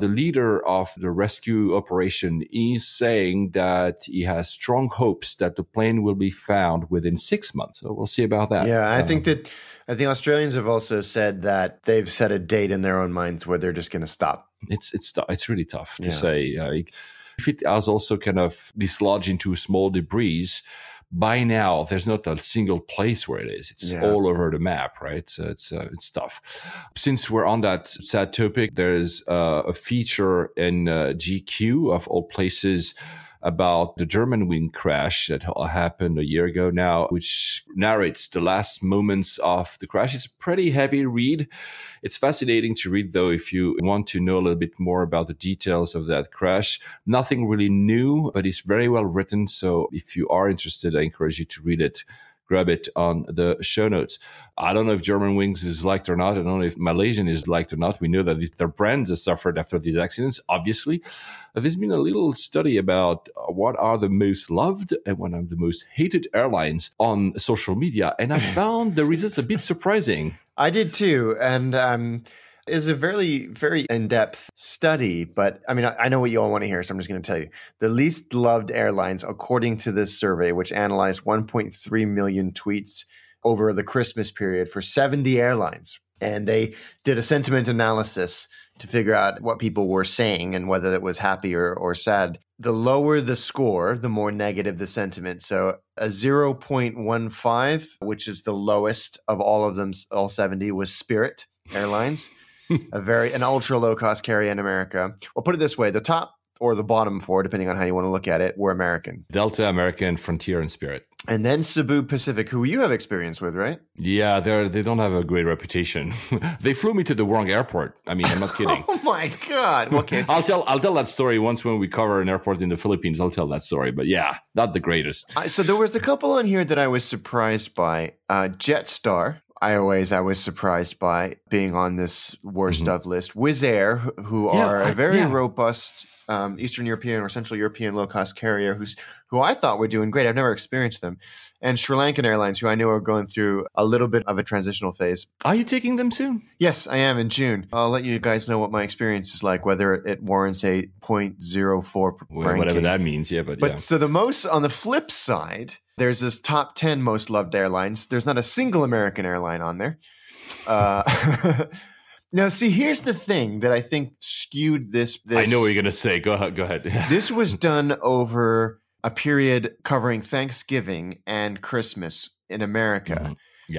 leader of the rescue operation is saying that he has strong hopes that the plane will be found within 6 months. So we'll see about that. Yeah, I think Australians have also said that they've set a date in their own minds where they're just going to stop. It's really tough to say. If it has also kind of dislodged into small debris, by now there's not a single place where it is. It's all over the map, right? So it's tough. Since we're on that sad topic, there's a feature in GQ of all places about the German wing crash that happened a year ago now, which narrates the last moments of the crash. It's a pretty heavy read. It's fascinating to read, though, if you want to know a little bit more about the details of that crash. Nothing really new, but it's very well written. So if you are interested, I encourage you to read it. Grab it on the show notes. I don't know if German wings is liked or not. I don't know if Malaysian is liked or not. We know that their brands have suffered after these accidents, obviously. There's been a little study about what are the most loved and what are the most hated airlines on social media. And I found the results a bit surprising. I did too. And is a very, very in-depth study, but I mean, I know what you all want to hear, so I'm just going to tell you. The least loved airlines, according to this survey, which analyzed 1.3 million tweets over the Christmas period for 70 airlines. And they did a sentiment analysis to figure out what people were saying and whether it was happy or sad. The lower the score, the more negative the sentiment. So a 0.15, which is the lowest of all of them, all 70, was Spirit Airlines. An ultra low-cost carrier in America. Well, put it this way. The top or the bottom four, depending on how you want to look at it, were American. Delta, American, Frontier, and Spirit. And then Cebu Pacific, who you have experience with, right? Yeah, they don't have a great reputation. They flew me to the wrong airport. I mean, I'm not kidding. Oh, my God. Okay. I'll tell that story once when we cover an airport in the Philippines. I'll tell that story. But yeah, not the greatest. So there was a couple on here that I was surprised by. Jetstar. I was surprised by being on this worst of list. Wizz Air, who are a very robust Eastern European or Central European low-cost carrier who I thought were doing great. I've never experienced them. And Sri Lankan Airlines, who I knew are going through a little bit of a transitional phase. Are you taking them soon? Yes, I am in June. I'll let you guys know what my experience is like, whether it warrants a 0.04 ranking. Whatever that means, yeah. But so the most, on the flip side, there's this top 10 most loved airlines. There's not a single American airline on there. Now, see, here's the thing that I think skewed this. I know what you're going to say. Go ahead. This was done over a period covering Thanksgiving and Christmas in America,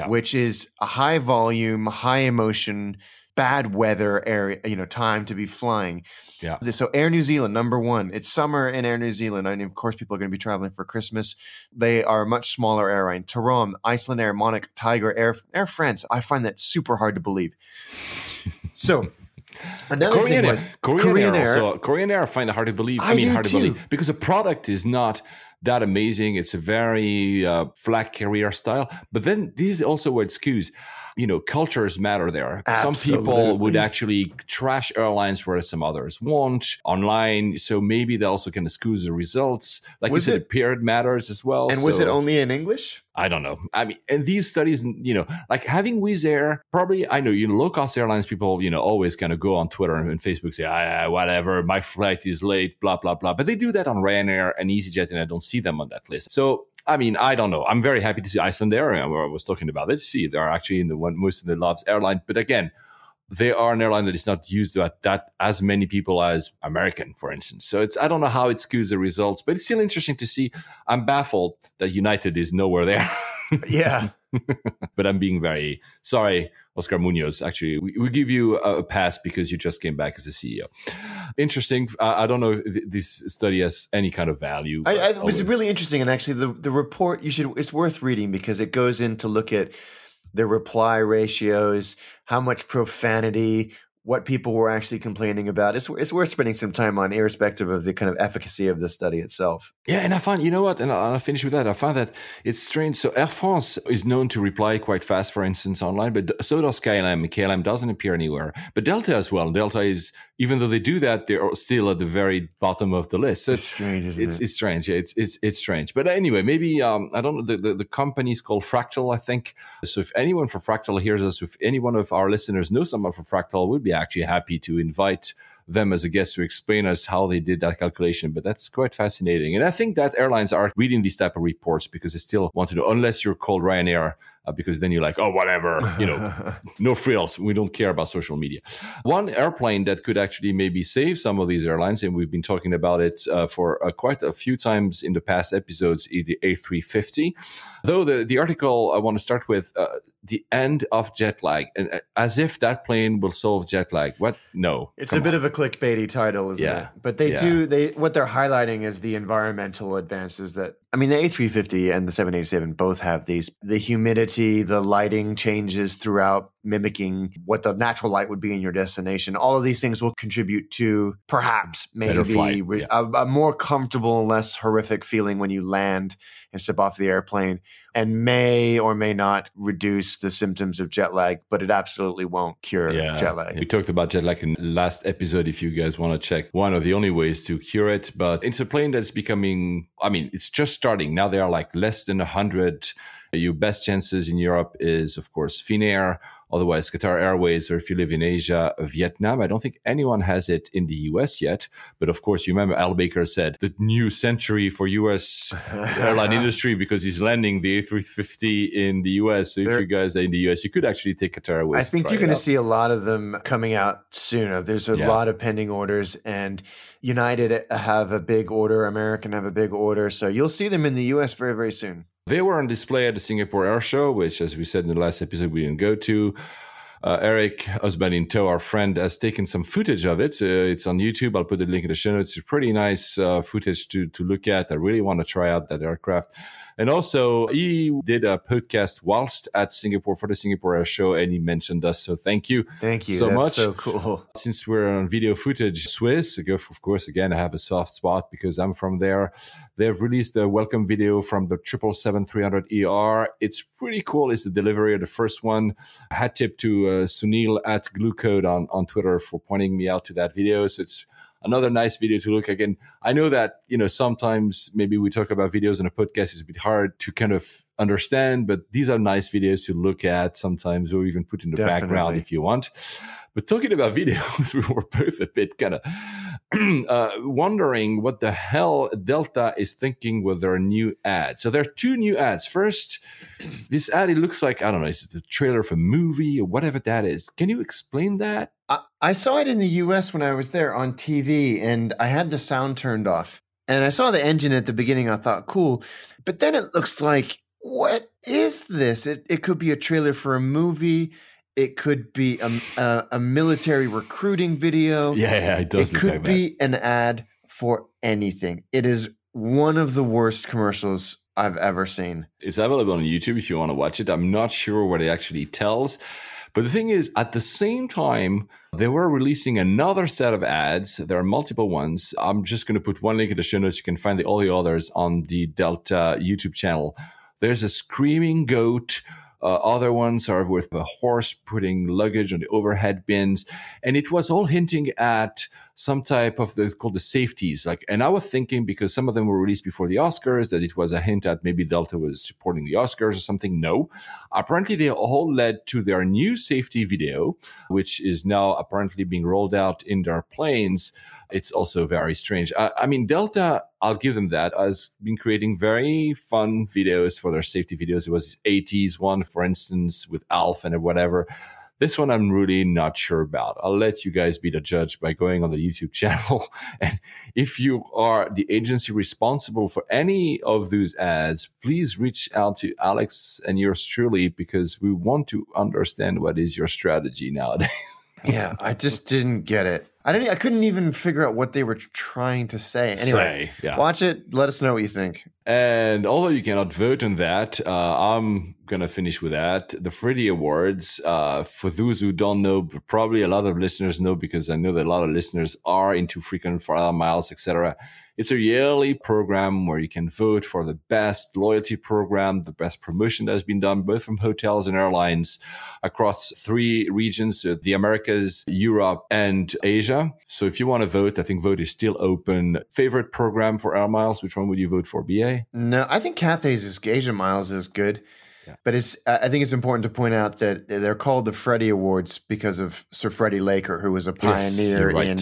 which is a high volume, high emotion bad weather area, you know, time to be flying. Yeah. So Air New Zealand, number one, it's summer in Air New Zealand. And of course, people are going to be traveling for Christmas. They are a much smaller airline. Tarom, Iceland Air, Monarch, Tiger, Air France. I find that super hard to believe. So another Korean thing was Korean Air, I find it hard to believe. I mean, hard to believe because the product is not that amazing. It's a very flat career style. But then this is also what skews. You know, cultures matter there. Absolutely. Some people would actually trash airlines, whereas some others won't online. So maybe they also kind of skew the results. Like was you said, the period matters as well. And so, was it only in English? I don't know. I mean, and these studies, you know, like having Wizz Air, probably, I know, you know, low-cost airlines people, you know, always kind of go on Twitter and Facebook, say, whatever, my flight is late, blah, blah, blah. But they do that on Ryanair and EasyJet, and I don't see them on that list. So, I mean, I don't know. I'm very happy to see Iceland Air. I was talking about it. See, they're actually in the one most of the loves airline. But again, they are an airline that is not used to that as many people as American, for instance. So it's, I don't know how it skews the results, but it's still interesting to see. I'm baffled that United is nowhere there. Yeah. But I'm being very sorry, Oscar Munoz. Actually, we give you a pass because you just came back as a CEO. Interesting. I don't know if this study has any kind of value. It was really interesting. And actually, the report, it's worth reading because it goes in to look at the reply ratios, how much profanity, what people were actually complaining about. It's worth spending some time on, irrespective of the kind of efficacy of the study itself. Yeah, and I find, you know what, and I'll finish with that. I find that it's strange. So Air France is known to reply quite fast, for instance, online, but so does KLM. KLM doesn't appear anywhere, but Delta as well. Delta is, even though they do that, they're still at the very bottom of the list. So it's strange, isn't it? It's strange. Yeah, it's strange. But anyway, maybe, I don't know, the company is called Fractal, I think. So if anyone from Fractal hears us, if any one of our listeners knows someone from Fractal, we'd be actually happy to invite them as a guest to explain us how they did that calculation. But that's quite fascinating. And I think that airlines are reading these type of reports because they still want to know, unless you're called Ryanair, because then you're like, oh, whatever, you know, no frills. We don't care about social media. One airplane that could actually maybe save some of these airlines, and we've been talking about it for quite a few times in the past episodes, is the A350. Though the article I want to start with, the end of jet lag, and as if that plane will solve jet lag. What? No. It's a bit of a clickbaity title, isn't it? But what they're highlighting is the environmental advances that, I mean, the A350 and the 787 both have these, the humidity, the lighting changes throughout, mimicking what the natural light would be in your destination. All of these things will contribute to perhaps a more comfortable, less horrific feeling when you land and step off the airplane, and may or may not reduce the symptoms of jet lag, but it absolutely won't cure jet lag. We talked about jet lag in the last episode, if you guys want to check one of the only ways to cure it. But it's a plane that's becoming, I mean, it's just starting. Now there are like less than 100. Your best chances in Europe is, of course, Finnair, otherwise Qatar Airways, or if you live in Asia, Vietnam. I don't think anyone has it in the US yet. But of course, you remember Al Baker said the new century for US airline industry, because he's landing the A350 in the US. So if you guys are in the US, you could actually take Qatar Airways. I think you're going to see a lot of them coming out sooner. There's a lot of pending orders, and United have a big order. American have a big order. So you'll see them in the US very, very soon. They were on display at the Singapore Air Show, which, as we said in the last episode, we didn't go to. Eric, husband in tow, our friend, has taken some footage of it. It's on YouTube. I'll put the link in the show notes. It's pretty nice footage to look at. I really want to try out that aircraft. And also, he did a podcast whilst at Singapore for the Singapore Air Show, and he mentioned us. So thank you. Thank you so much. So cool. Since we're on video footage, Swiss, of course, again, I have a soft spot because I'm from there. They've released a welcome video from the 777-300ER. It's pretty cool. It's the delivery of the first one. Hat tip to Sunil at Glucode on Twitter for pointing me out to that video. So it's another nice video to look at. And I know that, you know, sometimes maybe we talk about videos in a podcast, it's a bit hard to kind of understand, but these are nice videos to look at sometimes, or even put in the background if you want. But talking about videos, we were both a bit kind of wondering what the hell Delta is thinking with their new ad. So there are two new ads. First, this ad, it looks like, I don't know, is it the trailer of a movie or whatever that is? Can you explain that? I saw it in the US when I was there on TV, and I had the sound turned off. And I saw the engine at the beginning. I thought, cool. But then it looks like, what is this? It could be a trailer for a movie. It could be a military recruiting video. Yeah, it does. It could be an ad for anything. It is one of the worst commercials I've ever seen. It's available on YouTube if you want to watch it. I'm not sure what it actually tells. But the thing is, at the same time, they were releasing another set of ads. There are multiple ones. I'm just going to put one link in the show notes. You can find all the others on the Delta YouTube channel. There's a screaming goat. Other ones are with a horse putting luggage on the overhead bins. And it was all hinting at some type of the called the safeties. And I was thinking, because some of them were released before the Oscars, that it was a hint at maybe Delta was supporting the Oscars or something. No. Apparently, they all led to their new safety video, which is now apparently being rolled out in their planes. It's also very strange. I mean, Delta, I'll give them that, has been creating very fun videos for their safety videos. It was his 80s one, for instance, with Alf and whatever. This one I'm really not sure about. I'll let you guys be the judge by going on the YouTube channel. And if you are the agency responsible for any of those ads, please reach out to Alex and yours truly, because we want to understand what is your strategy nowadays. Yeah, I just didn't get it. I couldn't even figure out what they were trying to say. Anyway, watch it. Let us know what you think. And although you cannot vote on that, I'm going to finish with that. The Freddie Awards, for those who don't know, probably a lot of listeners know, because I know that a lot of listeners are into frequent flyer miles, etc. It's a yearly program where you can vote for the best loyalty program, the best promotion that has been done, both from hotels and airlines across three regions, the Americas, Europe, and Asia. So if you want to vote, I think vote is still open. Favorite program for Air Miles, which one would you vote for, BA? No, I think Cathay's Asia Miles is good. Yeah. But I think it's important to point out that they're called the Freddie Awards because of Sir Freddie Laker, who was a pioneer in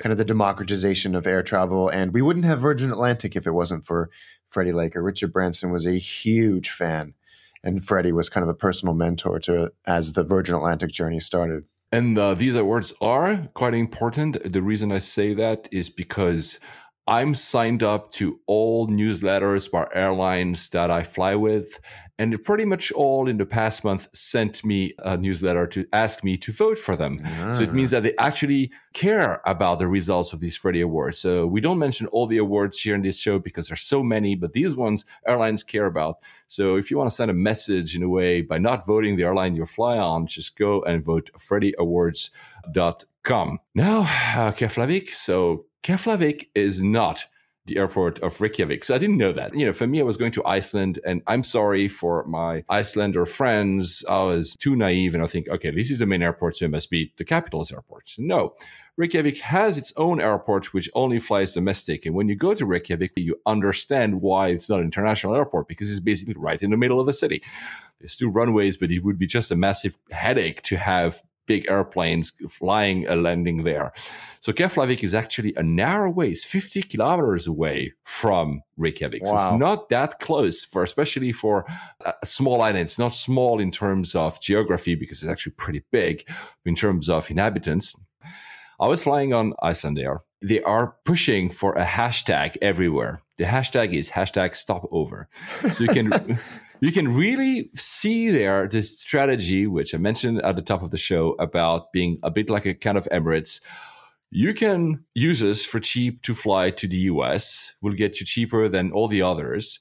kind of the democratization of air travel. And we wouldn't have Virgin Atlantic if it wasn't for Freddie Laker. Richard Branson was a huge fan, and Freddie was kind of a personal mentor as the Virgin Atlantic journey started. And these awards are quite important. The reason I say that is because I'm signed up to all newsletters by airlines that I fly with, and pretty much all in the past month sent me a newsletter to ask me to vote for them. Ah. So it means that they actually care about the results of these Freddie Awards. So we don't mention all the awards here in this show because there's so many, but these ones airlines care about. So if you want to send a message in a way by not voting the airline you fly on, just go and vote freddieawards.com. Now, Keflavik, so Keflavik is not the airport of Reykjavik. So I didn't know that. For me, I was going to Iceland, and I'm sorry for my Icelander friends. I was too naive, and I think, okay, this is the main airport, so it must be the capital's airport. No, Reykjavik has its own airport, which only flies domestic. And when you go to Reykjavik, you understand why it's not an international airport, because it's basically right in the middle of the city. There's two runways, but it would be just a massive headache to have big airplanes flying and landing there. So Keflavik is actually a narrow way. It's 50 kilometers away from Reykjavik. Wow. So it's not that close, especially for a small island. It's not small in terms of geography, because it's actually pretty big in terms of inhabitants. I was flying on Iceland Air. They are pushing for a hashtag everywhere. The hashtag is #stopover. So you can... You can really see there this strategy, which I mentioned at the top of the show, about being a bit like a kind of Emirates. You can use us for cheap to fly to the US. We'll get you cheaper than all the others.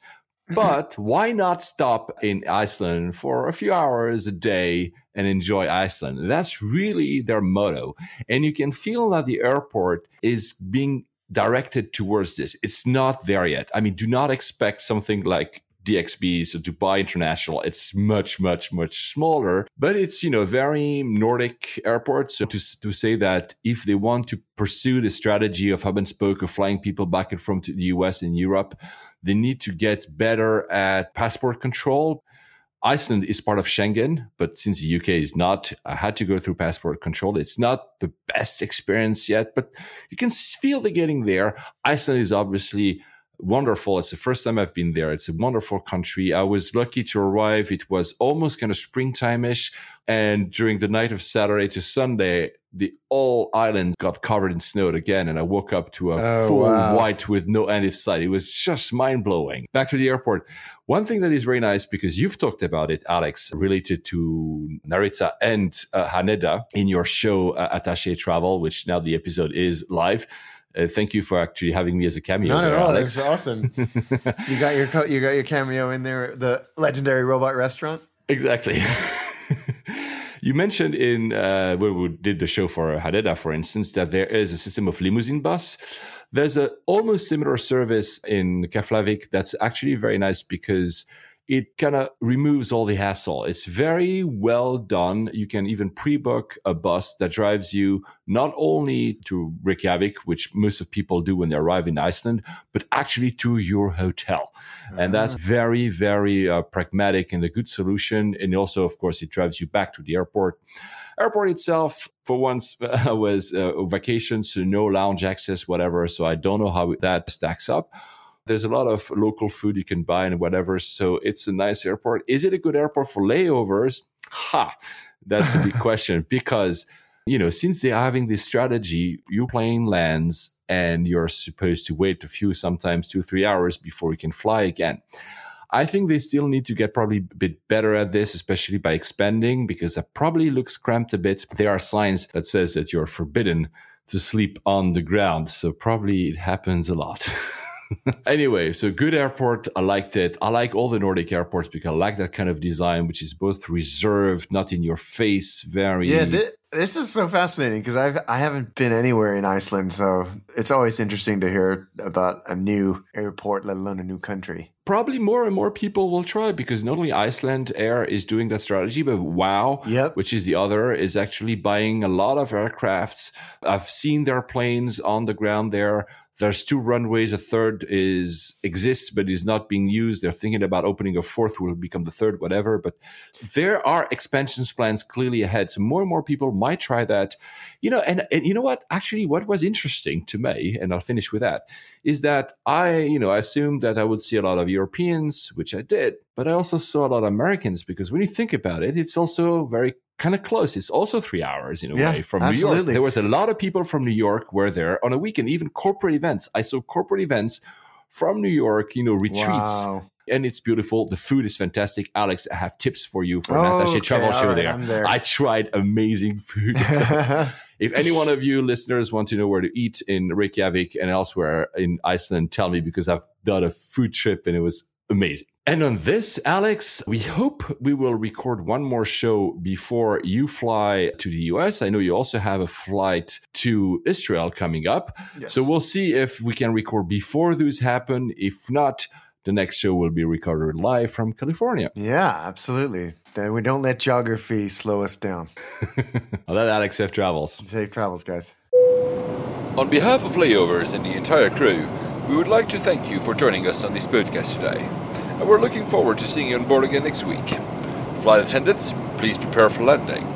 But why not stop in Iceland for a few hours a day and enjoy Iceland? That's really their motto. And you can feel that the airport is being directed towards this. It's not there yet. I mean, do not expect something like DXB, so Dubai International. It's much, much, much smaller, but it's, very Nordic airport. So to say that if they want to pursue the strategy of hub and spoke, of flying people back and from to the US and Europe, they need to get better at passport control. Iceland is part of Schengen, but since the UK is not, I had to go through passport control. It's not the best experience yet, but you can feel they're getting there. Iceland is obviously wonderful. It's the first time I've been there. It's a wonderful country. I was lucky to arrive. It was almost kind of springtime-ish. And during the night of Saturday to Sunday, the whole island got covered in snow again. And I woke up to a full white with no end in sight. It was just mind-blowing. Back to the airport. One thing that is very nice, because you've talked about it, Alex, related to Narita and Haneda in your show, Attaché Travel, which now the episode is live. Thank you for actually having me as a cameo. Not at all. Alex. That's awesome. you got your cameo in there, the legendary robot restaurant. Exactly. You mentioned in when we did the show for Haneda, for instance, that there is a system of limousine bus. There's an almost similar service in Keflavik that's actually very nice because it kind of removes all the hassle. It's very well done. You can even pre-book a bus that drives you not only to Reykjavik, which most of people do when they arrive in Iceland, but actually to your hotel. Uh-huh. And that's very, very pragmatic and a good solution. And also, of course, it drives you back to the airport. Airport itself, for once, was a vacation, so no lounge access, whatever. So I don't know how that stacks up. There's a lot of local food you can buy and whatever. So it's a nice airport. Is it a good airport for layovers? That's a big question because, you know, since they're having this strategy, your plane lands and you're supposed to wait a few, sometimes 2-3 hours before you can fly again. I think they still need to get probably a bit better at this, especially by expanding, because that probably looks cramped a bit. There are signs that says that you're forbidden to sleep on the ground. So probably it happens a lot. Anyway, so good airport. I liked it. I like all the Nordic airports because I like that kind of design, which is both reserved, not in your face, very... Yeah, this is so fascinating because I haven't been anywhere in Iceland, so it's always interesting to hear about a new airport, let alone a new country. Probably more and more people will try because not only Iceland Air is doing that strategy, but Wow, which is the other, is actually buying a lot of aircrafts. I've seen their planes on the ground there. There's 2 runways. A third exists, but is not being used. They're thinking about opening a fourth, will become the third, whatever. But there are expansions plans clearly ahead. So more and more people might try that. You know, and you know what? Actually, what was interesting to me, and I'll finish with that, is that I assumed that I would see a lot of Europeans, which I did, but I also saw a lot of Americans because when you think about it, it's also very kind of close. It's also 3 hours in a way from absolutely. New York. There was a lot of people from New York were there on a weekend, even corporate events. I saw corporate events from New York, retreats. Wow. And it's beautiful. The food is fantastic. Alex, I have tips for you for an attaché travel show right, there. I tried amazing food. So if any one of you listeners want to know where to eat in Reykjavik and elsewhere in Iceland, tell me because I've done a food trip and it was amazing. And on this, Alex, we hope we will record one more show before you fly to the US. I know you also have a flight to Israel coming up. Yes. So we'll see if we can record before those happen. If not, the next show will be recorded live from California. Yeah, absolutely. We don't let geography slow us down. I'll let Alex safe travels. Safe travels, guys. On behalf of Layovers and the entire crew, we would like to thank you for joining us on this podcast today. And we're looking forward to seeing you on board again next week. Flight attendants, please prepare for landing.